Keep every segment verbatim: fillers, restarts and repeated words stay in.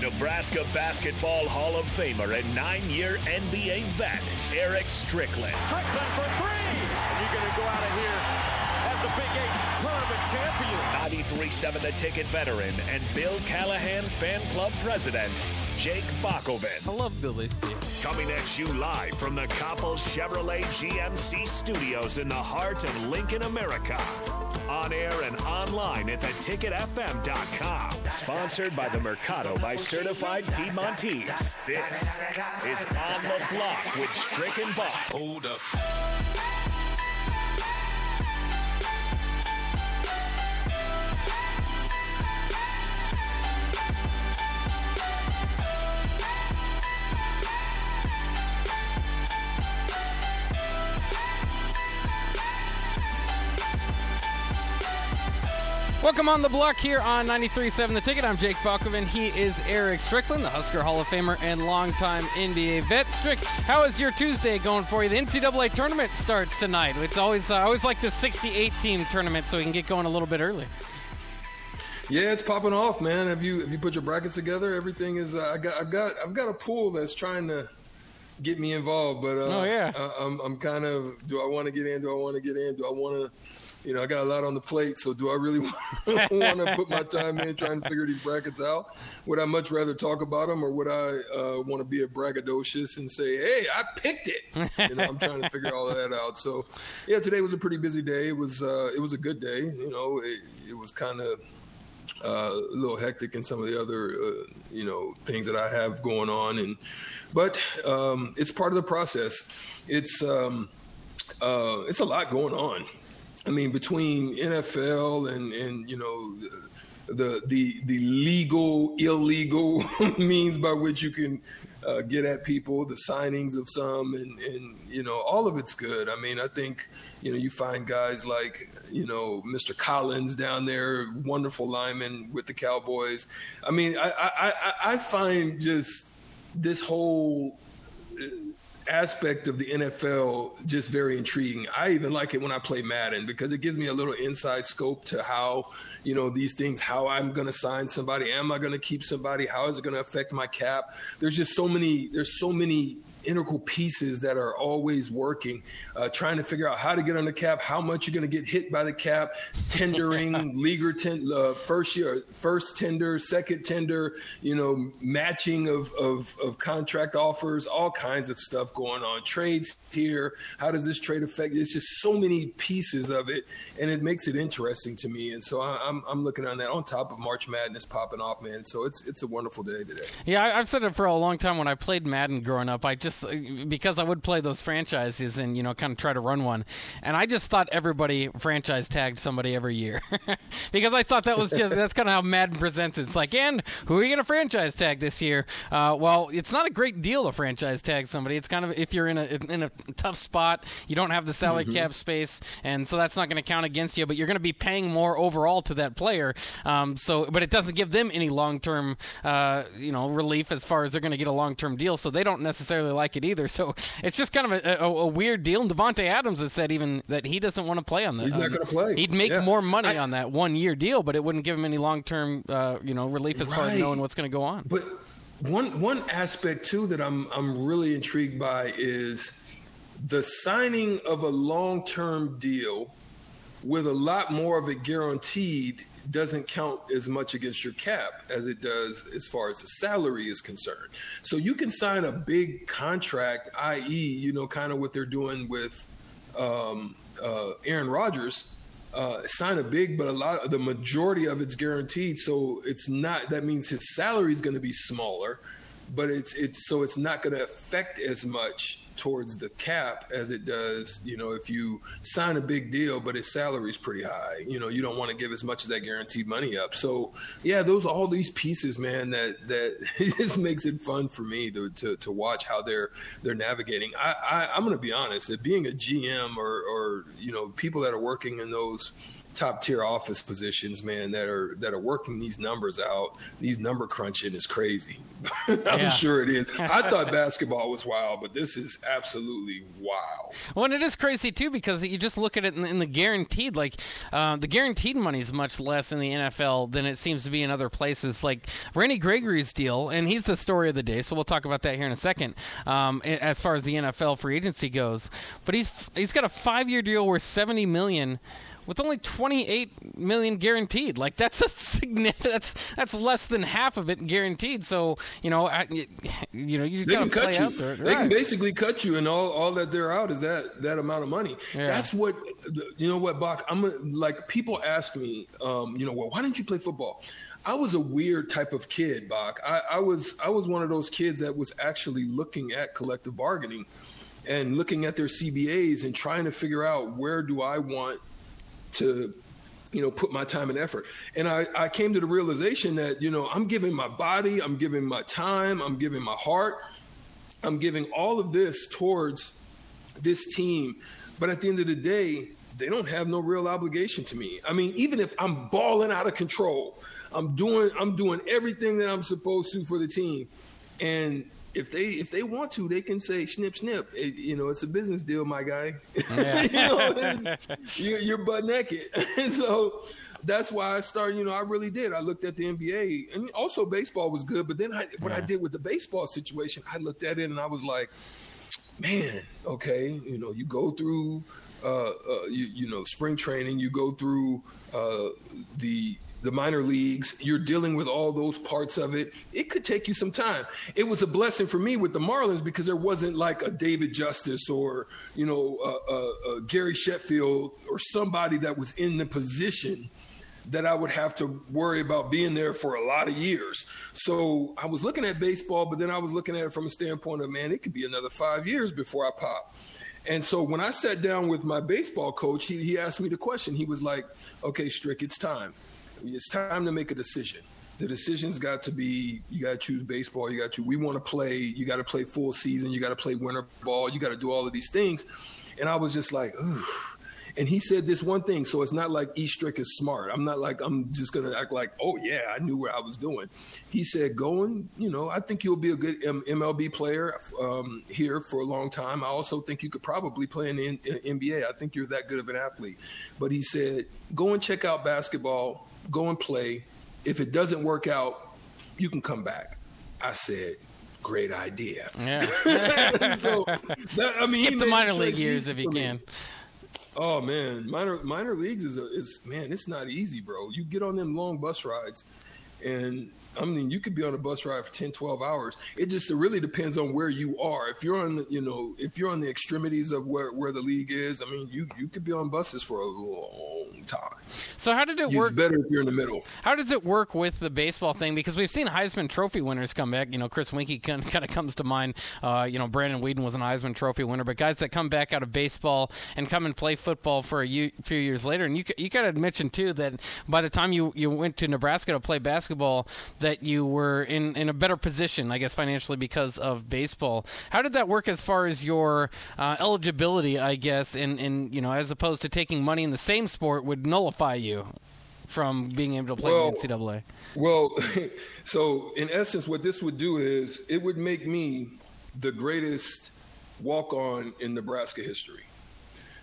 Nebraska Basketball Hall of Famer and nine-year N B A vet, Eric Strickland. Strickland for three! And you're going to go out of here as the Big Eight tournament champion. ninety-three point seven The Ticket veteran and Bill Callahan Fan Club president, Jake Bakoven. I love Billy's team. Coming at you live from the Coppel Chevrolet G M C studios in the heart of Lincoln, America. On air and online at the ticket f m dot com. Sponsored by the Mercado by Certified Piedmontese. This is On the Block with Strick and Buck. Hold up. Welcome on the block here on ninety-three point seven The Ticket. I'm Jake Falkovin. He is Eric Strickland, the Husker Hall of Famer and longtime N B A vet. Strick, how is your Tuesday going for you? The N C double A tournament starts tonight. It's always uh, always like the sixty-eight team tournament, so we can get going a little bit early. Yeah, it's popping off, man. Have you have you put your brackets together? Everything is. Uh, I got I got I've got a pool that's trying to get me involved, but uh, oh yeah, I, I'm I'm kind of. Do I want to get in? Do I want to get in? Do I want to? You know, I got a lot on the plate, so do I really want to put my time in trying to figure these brackets out? Would I much rather talk about them, or would I uh, want to be a braggadocious and say, hey, I picked it? You know, I'm trying to figure all of that out. So, yeah, today was a pretty busy day. It was uh, it was a good day. You know, it, it was kind of uh, a little hectic in some of the other, uh, you know, things that I have going on. And But um, it's part of the process. It's um, uh, It's a lot going on. I mean, between N F L and, and you know, the the the legal, illegal means by which you can uh, get at people, the signings of some, and, and, you know, all of it's good. I mean, I think, you know, you find guys like, you know, Mister Collins down there, wonderful lineman with the Cowboys. I mean, I, I, I find just this whole aspect of the N F L just very intriguing. I even like it when I play Madden because it gives me a little inside scope to how, you know, these things, how I'm going to sign somebody, am I going to keep somebody, how is it going to affect my cap? There's just so many, there's so many integral pieces that are always working, uh, trying to figure out how to get on the cap, how much you're going to get hit by the cap, tendering, leaguer, ten, uh, first year, first tender, second tender, you know, matching of, of, of contract offers, all kinds of stuff going on, trades here. How does this trade affect? It's just so many pieces of it, and it makes it interesting to me. And so I, I'm I'm looking on that on top of March Madness popping off, man. So it's it's a wonderful day today. Yeah, I, I've said it for a long time. When I played Madden growing up, I just Just because I would play those franchises and, you know, kind of try to run one. And I just thought everybody franchise tagged somebody every year because I thought that was just, that's kind of how Madden presents it. It's like, and who are you going to franchise tag this year? Uh, well, it's not a great deal to franchise tag somebody. It's kind of, if you're in a, in a tough spot, you don't have the salary mm-hmm. cap space. And so that's not going to count against you, but you're going to be paying more overall to that player. Um, so, but it doesn't give them any long-term, uh, you know, relief as far as they're going to get a long-term deal. So they don't necessarily like it either, so it's just kind of a, a, a weird deal. And Davante Adams has said even that he doesn't want to play on that. He's not going to play. He'd make yeah. more money I, on that one-year deal, but it wouldn't give him any long-term, uh, you know, relief as right. far as knowing what's going to go on. But one one aspect too that I'm I'm really intrigued by is the signing of a long-term deal with a lot more of it guaranteed doesn't count as much against your cap as it does as far as the salary is concerned. So you can sign a big contract, that is, you know, kind of what they're doing with um, uh, Aaron Rodgers. Uh, sign a big, but a lot of the majority of it's guaranteed. So it's not, that means his salary is going to be smaller, but it's it's so it's not going to affect as much towards the cap as it does, you know, if you sign a big deal, but his salary's pretty high, you know, you don't want to give as much as that guaranteed money up. So yeah, those are all these pieces, man, that, that it just makes it fun for me to, to, to watch how they're, they're navigating. I, I I'm going to be honest, that being a G M or, or, you know, people that are working in those top tier office positions, man, that are that are working these numbers out. These number crunching is crazy. I'm yeah. sure it is. I thought basketball was wild, but this is absolutely wild. Well, and it is crazy too, because you just look at it in, in the guaranteed, like uh, the guaranteed money is much less in the N F L than it seems to be in other places. Like Randy Gregory's deal, and he's the story of the day, so we'll talk about that here in a second. Um, as far as the N F L free agency goes, but he's he's got a five year deal worth seventy million dollars. With only twenty-eight million dollars guaranteed, like that's a significant. That's that's less than half of it guaranteed. So you know, I, you know, you got to play you. out there. Right. They can basically cut you, and all, all that they're out is that that amount of money. Yeah. That's what you know. What Bach? I'm a, like people ask me, um, you know, well, why didn't you play football? I was a weird type of kid, Bach. I, I was I was one of those kids that was actually looking at collective bargaining and looking at their C B As and trying to figure out where do I want to, you know, put my time and effort. And I, I came to the realization that, you know, I'm giving my body, I'm giving my time, I'm giving my heart, I'm giving all of this towards this team. But at the end of the day, they don't have no real obligation to me. I mean, even if I'm balling out of control, I'm doing I'm doing everything that I'm supposed to for the team. And If they if they want to, they can say snip snip. It, you know, it's a business deal, my guy. Yeah. You know, you're, you're butt naked, and so that's why I started. You know, I really did. I looked at the N B A, and also baseball was good. But then I, what yeah. I did with the baseball situation, I looked at it and I was like, man, okay, you know, you go through, uh, uh, you, you know, spring training, you go through uh, the. the minor leagues, you're dealing with all those parts of it. It could take you some time. It was a blessing for me with the Marlins because there wasn't like a David Justice or, you know, uh, uh, uh, Gary Sheffield or somebody that was in the position that I would have to worry about being there for a lot of years. So I was looking at baseball, but then I was looking at it from a standpoint of, man, it could be another five years before I pop. And so when I sat down with my baseball coach, he, he asked me the question. He was like, okay, Strick, it's time. It's time to make a decision. The decision's got to be, you got to choose baseball. You got to, we want to play, you got to play full season. You got to play winter ball. You got to do all of these things. And I was just like, ooh. And he said this one thing. So it's not like E. Strick is smart. I'm not like, I'm just going to act like, oh yeah, I knew what I was doing. He said, go and, you know, I think you'll be a good M L B player um, here for a long time. I also think you could probably play in the N B A. I think you're that good of an athlete. But he said, go and check out basketball. Go and play. If it doesn't work out, you can come back. I said, great idea. Yeah. so, that, I mean, skip the minor league years if you can. Oh man, minor minor leagues is a is man. It's not easy, bro. You get on them long bus rides, and I mean, you could be on a bus ride for ten, twelve hours. It just it really depends on where you are. If you're on, the, you know, if you're on the extremities of where, where the league is, I mean, you, you could be on buses for a long time. So how did it work? It's better if you're in the middle. How does it work with the baseball thing? Because we've seen Heisman Trophy winners come back. You know, Chris Winkie kind of comes to mind. Uh, you know, Brandon Weeden was an Heisman Trophy winner. But guys that come back out of baseball and come and play football for a u- few years later. And you you got to mention, too, that by the time you, you went to Nebraska to play basketball – that you were in, in a better position, I guess, financially because of baseball. How did that work as far as your uh, eligibility, I guess, and, and, you know, as opposed to taking money in the same sport would nullify you from being able to play well, in the N C double A? Well, so in essence, what this would do is it would make me the greatest walk-on in Nebraska history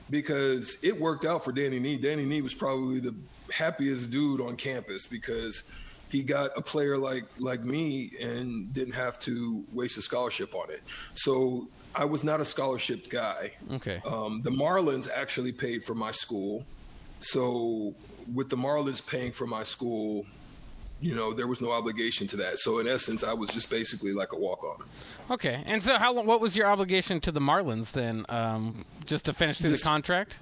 because it worked out for Danny Nee. Danny Nee was probably the happiest dude on campus because – he got a player like like me and didn't have to waste a scholarship on it. So I was not a scholarship guy. Okay. Um, the Marlins actually paid for my school. So with the Marlins paying for my school, you know, there was no obligation to that. So in essence, I was just basically like a walk-on. Okay. And so how what was your obligation to the Marlins then, um, just to finish through this- the contract?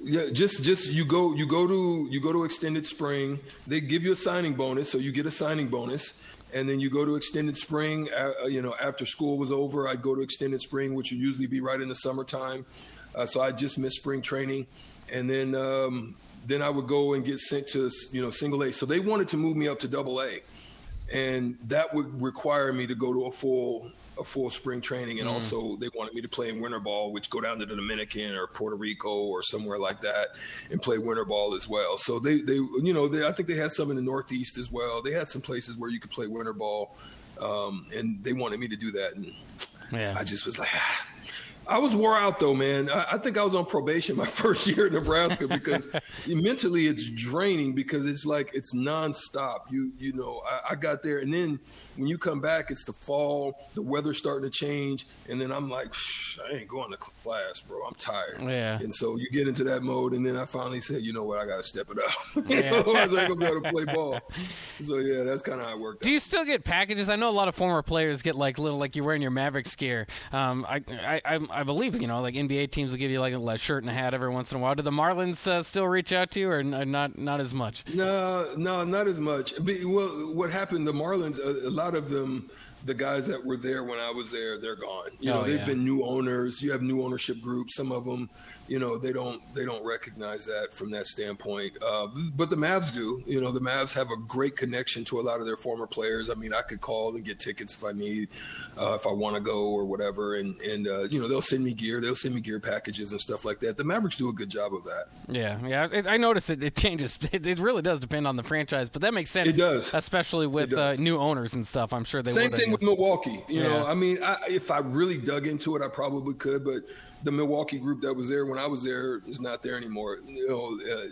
Yeah, just just you go you go to you go to extended spring. They give you a signing bonus, so you get a signing bonus, and then you go to extended spring. Uh, you know, after school was over, I'd go to extended spring, which would usually be right in the summertime. Uh, so I just missed spring training, and then um, then I would go and get sent to you know single A. So they wanted to move me up to double A, And that would require me to go to a full a full spring training. And mm. also they wanted me to play in winter ball, which go down to the Dominican or Puerto Rico or somewhere like that and play winter ball as well. So they, they you know, they, I think they had some in the Northeast as well. They had some places where you could play winter ball, um, and they wanted me to do that. And yeah. I just was like, ah. I was wore out, though, man. I, I think I was on probation my first year in Nebraska because mentally it's draining because it's like it's nonstop. You you know, I, I got there. And then when you come back, it's the fall. The weather's starting to change. And then I'm like, I ain't going to class, bro. I'm tired. Yeah. And so you get into that mode. And then I finally said, you know what? I got to step it up. Yeah. Otherwise, I ain't going to be able to play ball. So, yeah, that's kind of how it worked out. Do you still get packages? I know a lot of former players get like little, like you're wearing your Mavericks gear. Um, I, I, I'm, I believe, you know, like N B A teams will give you like a shirt and a hat every once in a while. Do the Marlins uh, still reach out to you, or n- not not as much? No, no, not as much. But, well, what happened, the Marlins, a, a lot of them, the guys that were there when I was there, they're gone. You know, oh, they've yeah. been new owners. You have new ownership groups. Some of them, you know, they don't they don't recognize that from that standpoint. Uh, but the Mavs do. You know, the Mavs have a great connection to a lot of their former players. I mean, I could call and get tickets if I need, uh, if I want to go or whatever. And, and uh, you know, they'll send me gear. They'll send me gear packages and stuff like that. The Mavericks do a good job of that. Yeah, yeah. It, I notice it, it changes. It, it really does depend on the franchise, but that makes sense. It does. Especially with uh, new owners and stuff. I'm sure they would have. With Milwaukee, you yeah. know, I mean, I, if I really dug into it, I probably could. But the Milwaukee group that was there when I was there is not there anymore. You know, uh,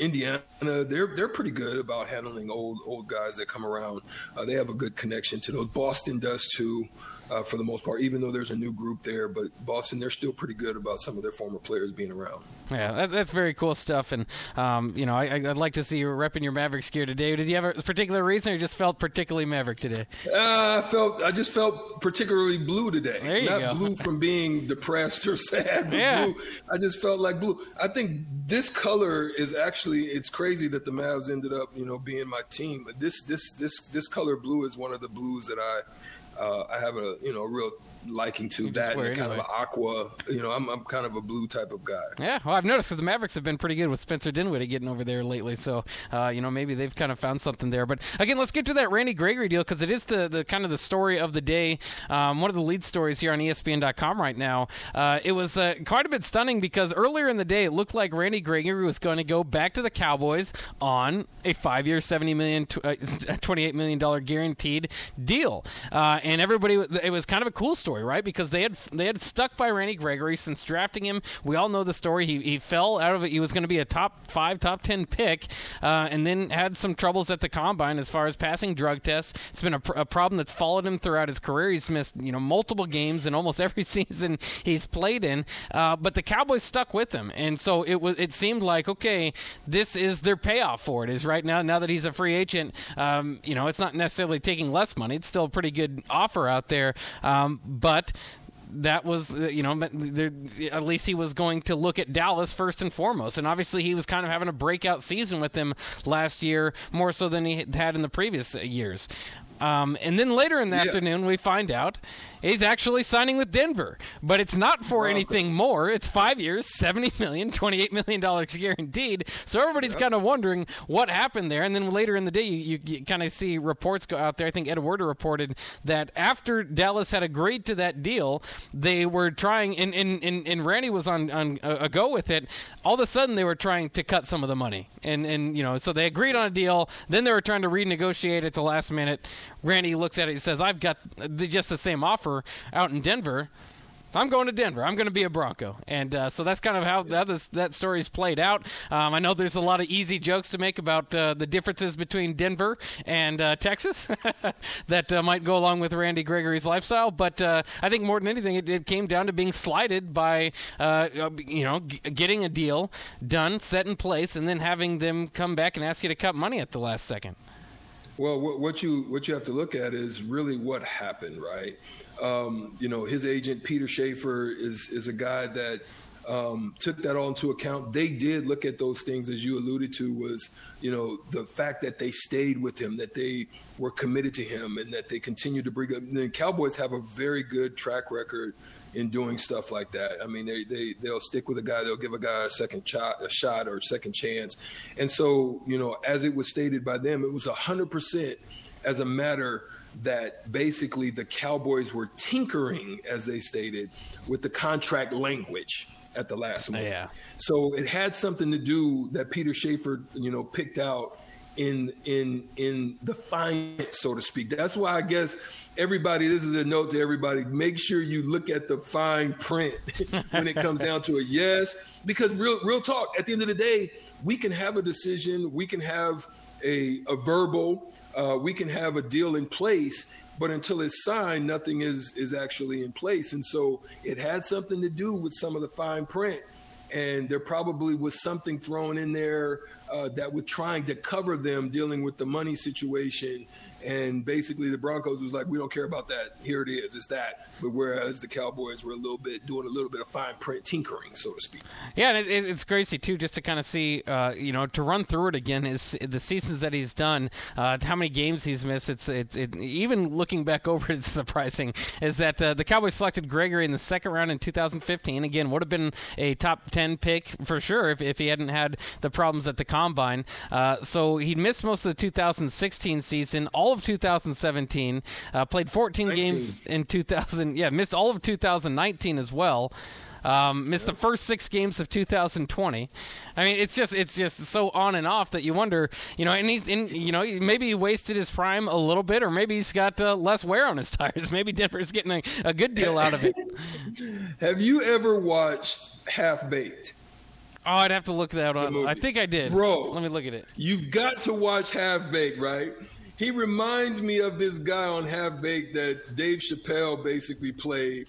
Indiana, they're they're pretty good about handling old old guys that come around. Uh, they have a good connection to those. Boston does too, uh, for the most part. Even though there's a new group there, but Boston, they're still pretty good about some of their former players being around. Yeah, that, that's very cool stuff. And um, you know, I, I'd like to see you repping your Mavericks gear today. Did you have a particular reason, or you just felt particularly Maverick today? Uh, I felt I just felt particularly blue today. There you Not go. Blue from being depressed or sad. But yeah. blue. I just felt like blue. I think this color is actually. It's crazy that the Mavs ended up, you know, being my team. But this, this, this, this color blue is one of the blues that I, uh, I have a, you know, a real liking to. You that and anyway. Kind of an aqua. You know, I'm, I'm kind of a blue type of guy. Yeah, well, I've noticed that the Mavericks have been pretty good with Spencer Dinwiddie getting over there lately. So, uh, you know, maybe they've kind of found something there. But again, let's get to that Randy Gregory deal because it is the, the kind of the story of the day. Um, one of the lead stories here on E S P N dot com right now. Uh, it was uh, quite a bit stunning because earlier in the day, it looked like Randy Gregory was going to go back to the Cowboys on a five-year, seventy million dollars, twenty-eight million dollars guaranteed deal. Uh, and everybody, it was kind of a cool story. Right, because they had they had stuck by Randy Gregory since drafting him. We all know the story. He he fell out of it. He was going to be a top five, top ten pick, uh, and then had some troubles at the combine as far as passing drug tests. It's been a, pr- a problem that's followed him throughout his career. He's missed you know multiple games in almost every season he's played in. Uh, but the Cowboys stuck with him, and so it was. It seemed like okay, this is their payoff for it. Is right now now that he's a free agent. Um, you know, it's not necessarily taking less money. It's still a pretty good offer out there. Um, but But that was, you know, at least he was going to look at Dallas first and foremost. And obviously he was kind of having a breakout season with them last year, more so than he had in the previous years. Um, and then later in the yeah. afternoon, we find out he's actually signing with Denver. But it's not for well, anything more. It's five years, seventy million dollars, twenty-eight million dollars guaranteed. So everybody's yeah. kind of wondering what happened there. And then later in the day, you, you, you kind of see reports go out there. I think Ed Werder reported that after Dallas had agreed to that deal, they were trying, and, and, and, and Randy was on, on a, a go with it. All of a sudden, they were trying to cut some of the money. And, and you know, so they agreed on a deal. Then they were trying to renegotiate at the last minute. Randy looks at it and says, I've got just the same offer out in Denver. I'm going to Denver. I'm going to be a Bronco. And uh, so that's kind of how that, is, that story's played out. Um, I know there's a lot of easy jokes to make about uh, the differences between Denver and uh, Texas that uh, might go along with Randy Gregory's lifestyle. But uh, I think more than anything, it, it came down to being slighted by, uh, you know, g- getting a deal done, set in place, and then having them come back and ask you to cut money at the last second. Well, what you what you have to look at is really what happened, right? Um, you know, his agent, Peter Schaefer, is is a guy that um, took that all into account. They did look at those things, as you alluded to, was, you know, the fact that they stayed with him, that they were committed to him, and that they continued to bring up. The Cowboys have a very good track record in doing stuff like that. I mean, they, they, they'll stick with a guy. They'll give a guy a second shot, a shot or a second chance. And so, you know, as it was stated by them, it was one hundred percent as a matter that basically the Cowboys were tinkering, as they stated, with the contract language at the last moment. Yeah. So it had something to do that Peter Schaefer, you know, picked out in in in the fine, so to speak. That's why I guess everybody, this is a note to everybody, make sure you look at the fine print when it comes down to a yes. Because real real talk, at the end of the day, we can have a decision, we can have a, a verbal, uh, we can have a deal in place, but until it's signed, nothing is is actually in place. And so it had something to do with some of the fine print. And there probably was something thrown in there uh, that was trying to cover them dealing with the money situation. And basically the Broncos was like, we don't care about that. Here it is. It's that. But whereas the Cowboys were a little bit doing a little bit of fine print tinkering, so to speak. Yeah, and it, it's crazy, too, just to kind of see, uh, you know, to run through it again is the seasons that he's done, uh, how many games he's missed. It's it's it, even looking back over, it's surprising, is that uh, the Cowboys selected Gregory in the second round in two thousand fifteen. Again, would have been a top ten pick for sure if, if he hadn't had the problems at the Combine. Uh, so he missed most of the two thousand sixteen season. All All of two thousand seventeen, uh, played fourteen nineteen games in two thousand. Yeah, missed all of two thousand nineteen as well. Um, missed the first six games of two thousand twenty. I mean, it's just it's just so on and off that you wonder, you know. And he's in, you know, maybe he wasted his prime a little bit, or maybe he's got uh, less wear on his tires. Maybe Denver's getting a, a good deal out of it. Have you ever watched Half Baked? Oh, I'd have to look that up. I think I did, bro. Let me look at it. You've got to watch Half Baked, right? He reminds me of this guy on Half Baked that Dave Chappelle basically played.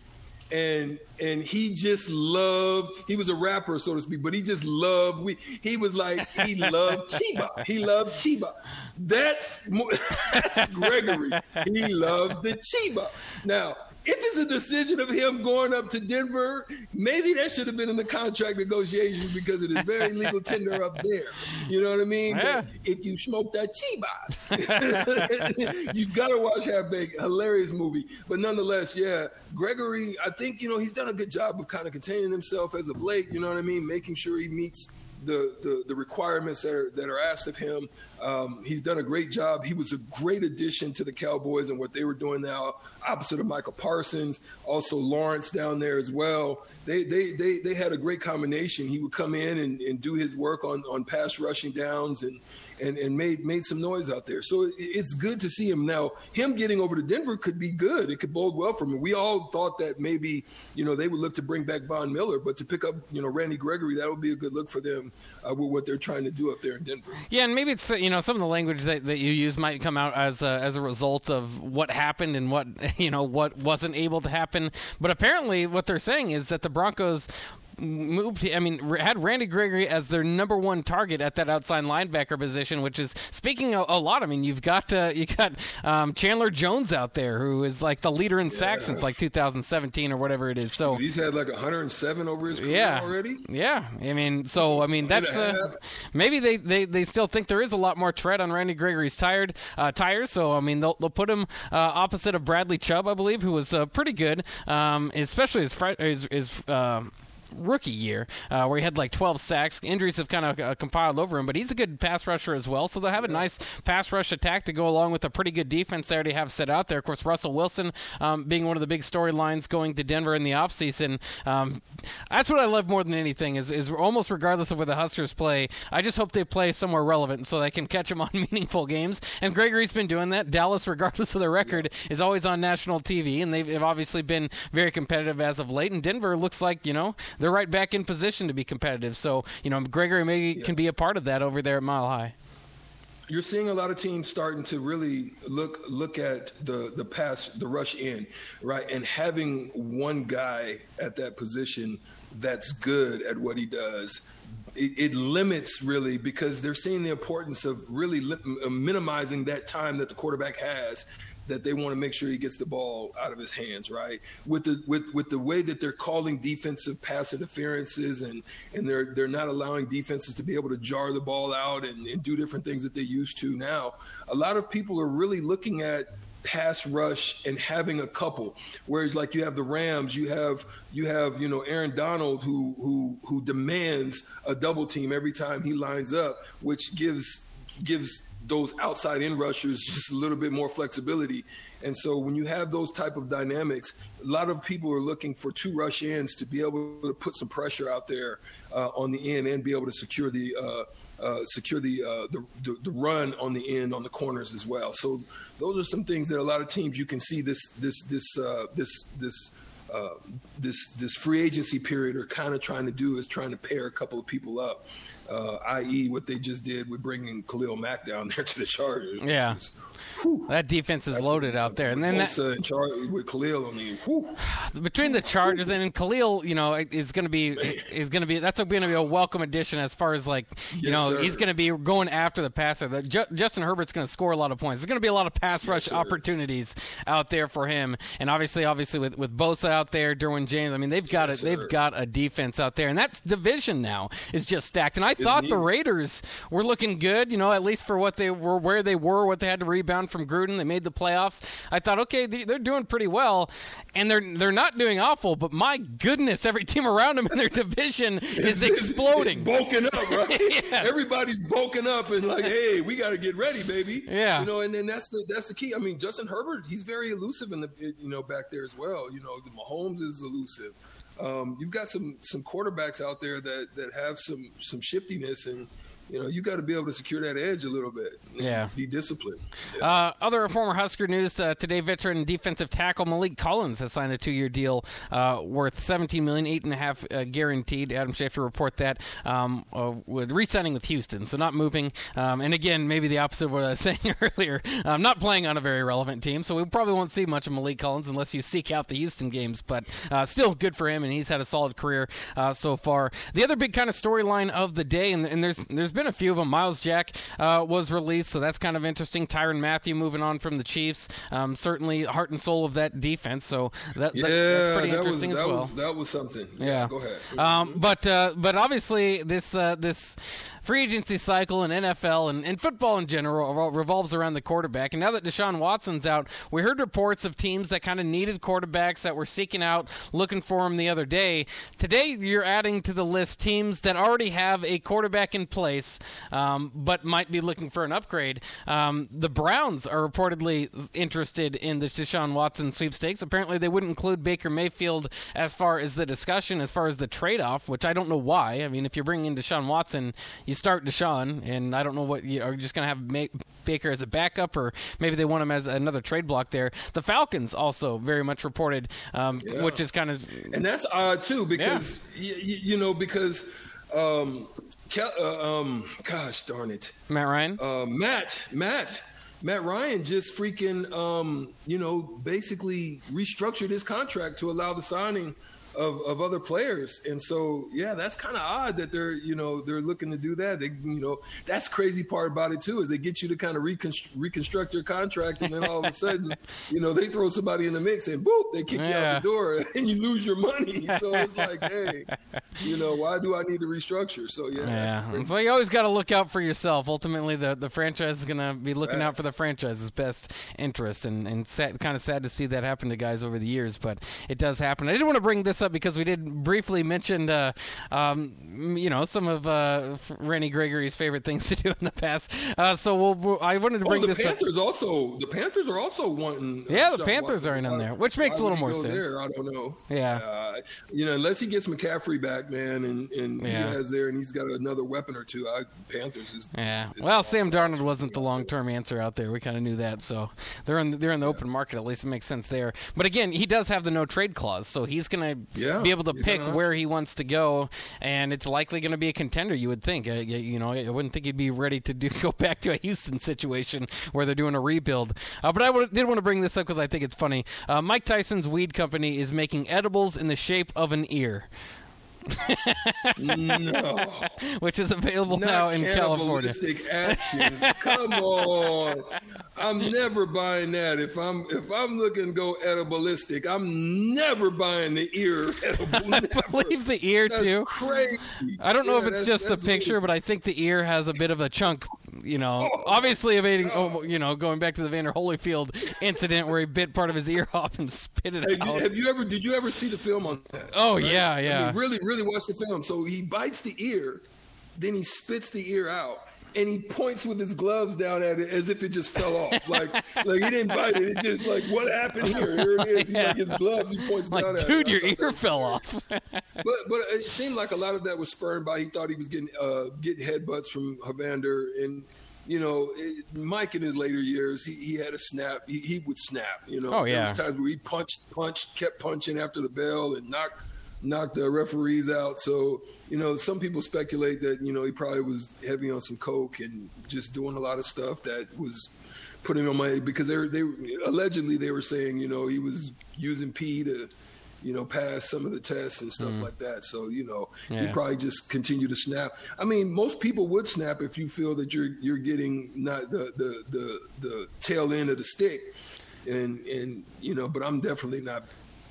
And and he just loved, he was a rapper, so to speak, but he just loved, we, he was like, he loved Chiba. He loved Chiba. That's, more, that's Gregory. He loves the Chiba. Now, if it's a decision of him going up to Denver, maybe that should have been in the contract negotiations because it is very legal tender up there. You know what I mean? Yeah. If you smoke that Chiba, you've got to watch Half Baked. Hilarious movie. But nonetheless, yeah, Gregory, I think, you know, he's done a good job of kind of containing himself as of late. You know what I mean? Making sure he meets the, the, the requirements that are, that are asked of him. Um, he's done a great job. He was a great addition to the Cowboys and what they were doing now, opposite of Michael Parsons, also Lawrence down there as well. They they they they had a great combination. He would come in and, and do his work on, on pass rushing downs and and, and made, made some noise out there. So it, it's good to see him. Now, him getting over to Denver could be good. It could bode well for him. We all thought that maybe, you know, they would look to bring back Von Miller, but to pick up, you know, Randy Gregory, that would be a good look for them uh, with what they're trying to do up there in Denver. Yeah, and maybe it's, you You know, some of the language that, that you use might come out as a, as a result of what happened and what, you know, what wasn't able to happen. But apparently what they're saying is that the Broncos moved, I mean, had Randy Gregory as their number one target at that outside linebacker position, which is speaking a, a lot. I mean, you've got uh, you got um, Chandler Jones out there, who is like the leader in yeah. sacks since like two thousand seventeen or whatever it is. So he's had like one hundred seven over his career yeah. already. Yeah, I mean, so I mean that's uh, maybe they, they, they still think there is a lot more tread on Randy Gregory's tired uh, tires. So I mean, they'll they'll put him uh, opposite of Bradley Chubb, I believe, who was uh, pretty good, um, especially his fr- his. his uh, rookie year uh, where he had like twelve sacks. Injuries have kind of uh, compiled over him, but he's a good pass rusher as well, so they'll have a nice pass rush attack to go along with a pretty good defense they already have set out there. Of course, Russell Wilson um, being one of the big storylines going to Denver in the offseason. Um, that's what I love more than anything is, is almost regardless of where the Huskers play, I just hope they play somewhere relevant so they can catch them on meaningful games, and Gregory's been doing that. Dallas, regardless of their record, is always on national T V, and they've obviously been very competitive as of late, and Denver looks like, you know, they're right back in position to be competitive. So, you know, Gregory maybe yeah. can be a part of that over there at Mile High. You're seeing a lot of teams starting to really look look at the, the pass, the rush in, right? And having one guy at that position that's good at what he does, it, it limits really, because they're seeing the importance of really li- minimizing that time that the quarterback has, that they want to make sure he gets the ball out of his hands, right? With the with with the way that they're calling defensive pass interferences, and and they're they're not allowing defenses to be able to jar the ball out and, and do different things that they used to now. A lot of people are really looking at pass rush and having a couple. Whereas like you have the Rams, you have you have, you know, Aaron Donald who who who demands a double team every time he lines up, which gives gives those outside in rushers just a little bit more flexibility. And so when you have those type of dynamics, a lot of people are looking for two rush ends to be able to put some pressure out there uh, on the end and be able to secure the uh, uh, secure the, uh, the, the the run on the end on the corners as well. So those are some things that a lot of teams you can see this this this uh, this this. Uh, this this free agency period are kind of trying to do is trying to pair a couple of people up, uh, that is what they just did with bringing Khalil Mack down there to the Chargers. Yeah, is, whew, that defense is loaded out there. And then that, and Char- with Khalil on the whew. Between the Chargers and Khalil, you know, is going to be is going to be that's going to be a welcome addition as far as like you yes, know sir. He's going to be going after the passer. The, Ju- Justin Herbert's going to score a lot of points. There's going to be a lot of pass yes, rush sir. opportunities out there for him. And obviously, obviously with with Bosa out there, Derwin James. I mean, they've got yes, a, they've got a defense out there, and that's division now is just stacked. And I Isn't thought he? the Raiders were looking good, you know, at least for what they were, where they were, what they had to rebound from Gruden. They made the playoffs. I thought, okay, they're doing pretty well, and they're they're not doing awful. But my goodness, every team around them in their division is exploding, it's bulking up, right? Yes. Everybody's bulking up and like, hey, we got to get ready, baby. Yeah, you know, and then that's the that's the key. I mean, Justin Herbert, he's very elusive in the you know back there as well. You know, the Mahomes is elusive. Um, you've got some some quarterbacks out there that, that have some some shiftiness, and you know you got to be able to secure that edge a little bit. Yeah, be disciplined. Yeah. Uh, other former Husker news uh, today: veteran defensive tackle Malik Collins has signed a two-year deal uh, worth seventeen million dollars, eight and a half uh, guaranteed. Adam Schefter report that um, uh, with re-signing with Houston, so not moving. Um, and again, maybe the opposite of what I was saying earlier. Um, not playing on a very relevant team, so we probably won't see much of Malik Collins unless you seek out the Houston games. But uh, still good for him, and he's had a solid career uh, so far. The other big kind of storyline of the day, and, and there's there's been a few of them. Miles Jack uh, was released, so that's kind of interesting. Tyrann Mathieu moving on from the Chiefs, um, certainly heart and soul of that defense. So that, yeah, that, that's pretty that interesting was, as that well. Was, that was something. Yeah, yeah. Go ahead. Um, but uh, but obviously this uh, this. free agency cycle and N F L and, and football in general revolves around the quarterback. And now that Deshaun Watson's out, we heard reports of teams that kind of needed quarterbacks that were seeking out, looking for him the other day. Today, you're adding to the list teams that already have a quarterback in place um, but might be looking for an upgrade. Um, the Browns are reportedly interested in the Deshaun Watson sweepstakes. Apparently, they wouldn't include Baker Mayfield as far as the discussion, as far as the trade-off, which I don't know why. I mean, if you're bringing in Deshaun Watson, you start Deshaun, and I don't know what you are you just going to have May- Baker as a backup, or maybe they want him as another trade block there. The Falcons also very much reported, um, yeah. which is kind of – and that's odd too because, yeah. y- y- you know, because um, – uh, um, gosh darn it. Matt Ryan? Uh, Matt, Matt. Matt Ryan just freaking, um, you know, basically restructured his contract to allow the signing – Of, of other players. And so, yeah, that's kind of odd that they're, you know, they're looking to do that. They, you know, that's crazy part about it too, is they get you to kind of reconst- reconstruct your contract. And then all of a sudden, you know, they throw somebody in the mix and boop, they kick yeah. you out the door and you lose your money. So it's like, hey, you know, why do I need to restructure? So yeah. yeah. That's so you always got to look out for yourself. Ultimately the, the franchise is going to be looking right. out for the franchise's best interest, and, and sad, kind of sad to see that happen to guys over the years, but it does happen. I didn't want to bring this up because we did briefly mention, uh, um, you know, some of uh, Randy Gregory's favorite things to do in the past. Uh, so we'll, we'll, I wanted to bring oh, this Panthers up. Also, the Panthers are also wanting. Uh, yeah, the Panthers aren't in there, which makes a little more sense. There, I don't know. Yeah. Uh, you know, unless he gets McCaffrey back, man, and, and yeah. he has there and he's got another weapon or two, I, Panthers is. Yeah. Is well, awesome. Sam Darnold wasn't the long-term answer out there. We kind of knew that. So they're in, they're in the yeah. open market. At least it makes sense there. But again, he does have the no-trade clause, so he's going to Yeah, be able to pick yeah. where he wants to go, and it's likely going to be a contender, you would think. Uh, you know, I wouldn't think he'd be ready to do, go back to a Houston situation where they're doing a rebuild. Uh, but I w- did want to bring this up because I think it's funny. Uh, Mike Tyson's weed company is making edibles in the shape of an ear. No. Which is available Not now in California. Actions. Come on. I'm never buying that. If I'm if I'm looking to go edibilistic, I'm never buying the ear edible. I believe the ear that's too. Crazy. I don't know yeah, if it's just the picture, weird. But I think the ear has a bit of a chunk, you know. Oh, obviously evading oh. you know, going back to the Evander Holyfield incident where he bit part of his ear off and spit it hey, out. Did, have you ever did you ever see the film on that? Oh right? yeah, yeah. I mean, really, really watch the film. So he bites the ear, then he spits the ear out, and he points with his gloves down at it as if it just fell off. Like, like he didn't bite it. It just like, what happened here? Here it is. He, yeah. like, his gloves, he points like, down at it. Dude, your ear fell off. but but it seemed like a lot of that was spurred by, he thought he was getting uh, getting headbutts from Evander. And, you know, it, Mike in his later years, he, he had a snap. He, he would snap, you know. Oh, yeah. There was times where he punched, punched, kept punching after the bell and knocked – knocked the referees out. So, you know, some people speculate that, you know, he probably was heavy on some coke and just doing a lot of stuff that was putting on my, because they they allegedly they were saying, you know, he was using pee to, you know, pass some of the tests and stuff mm. like that. So, you know, yeah. he probably just continued to snap. I mean, most people would snap if you feel that you're you're getting not the the the, the tail end of the stick, and and you know, but I'm definitely not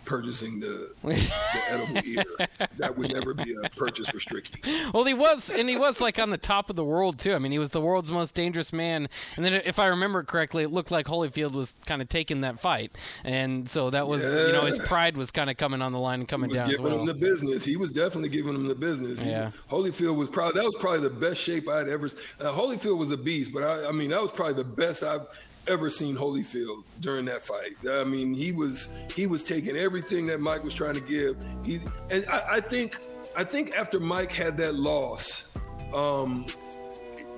purchasing the, the edible ear. That would never be a purchase for Stricky. Well, he was, and he was like on the top of the world too. I mean, he was the world's most dangerous man. And then, if I remember correctly, it looked like Holyfield was kind of taking that fight, and so that was, yeah. you know, his pride was kind of coming on the line and coming he was down. Giving as well. him the business. He was definitely giving him the business. Yeah. He, Holyfield was probably that was probably the best shape I'd ever. Uh, Holyfield was a beast, but I, I mean, that was probably the best I've ever seen Holyfield during that fight. I mean, he was he was taking everything that Mike was trying to give. He, and I, I think I think after Mike had that loss, um,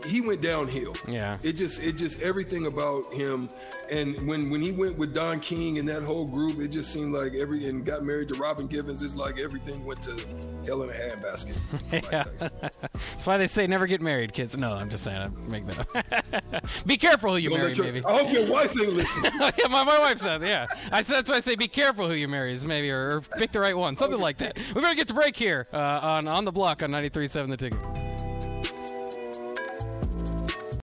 he went downhill. Yeah. It just it just everything about him. And when, when he went with Don King and that whole group, it just seemed like every and got married to Robin Givens. It's like everything went to hell in a handbasket. Yeah. That's why they say never get married, kids. No, I'm just saying. I make that up. Be careful who you Don't marry, your, maybe. I hope your wife ain't listening. yeah, my, my wife said, yeah. I said, that's why I say be careful who you marries, maybe, or, or pick the right one. Something okay. like that. We better get to break here uh, on, on the block on ninety-three point seven The Ticket.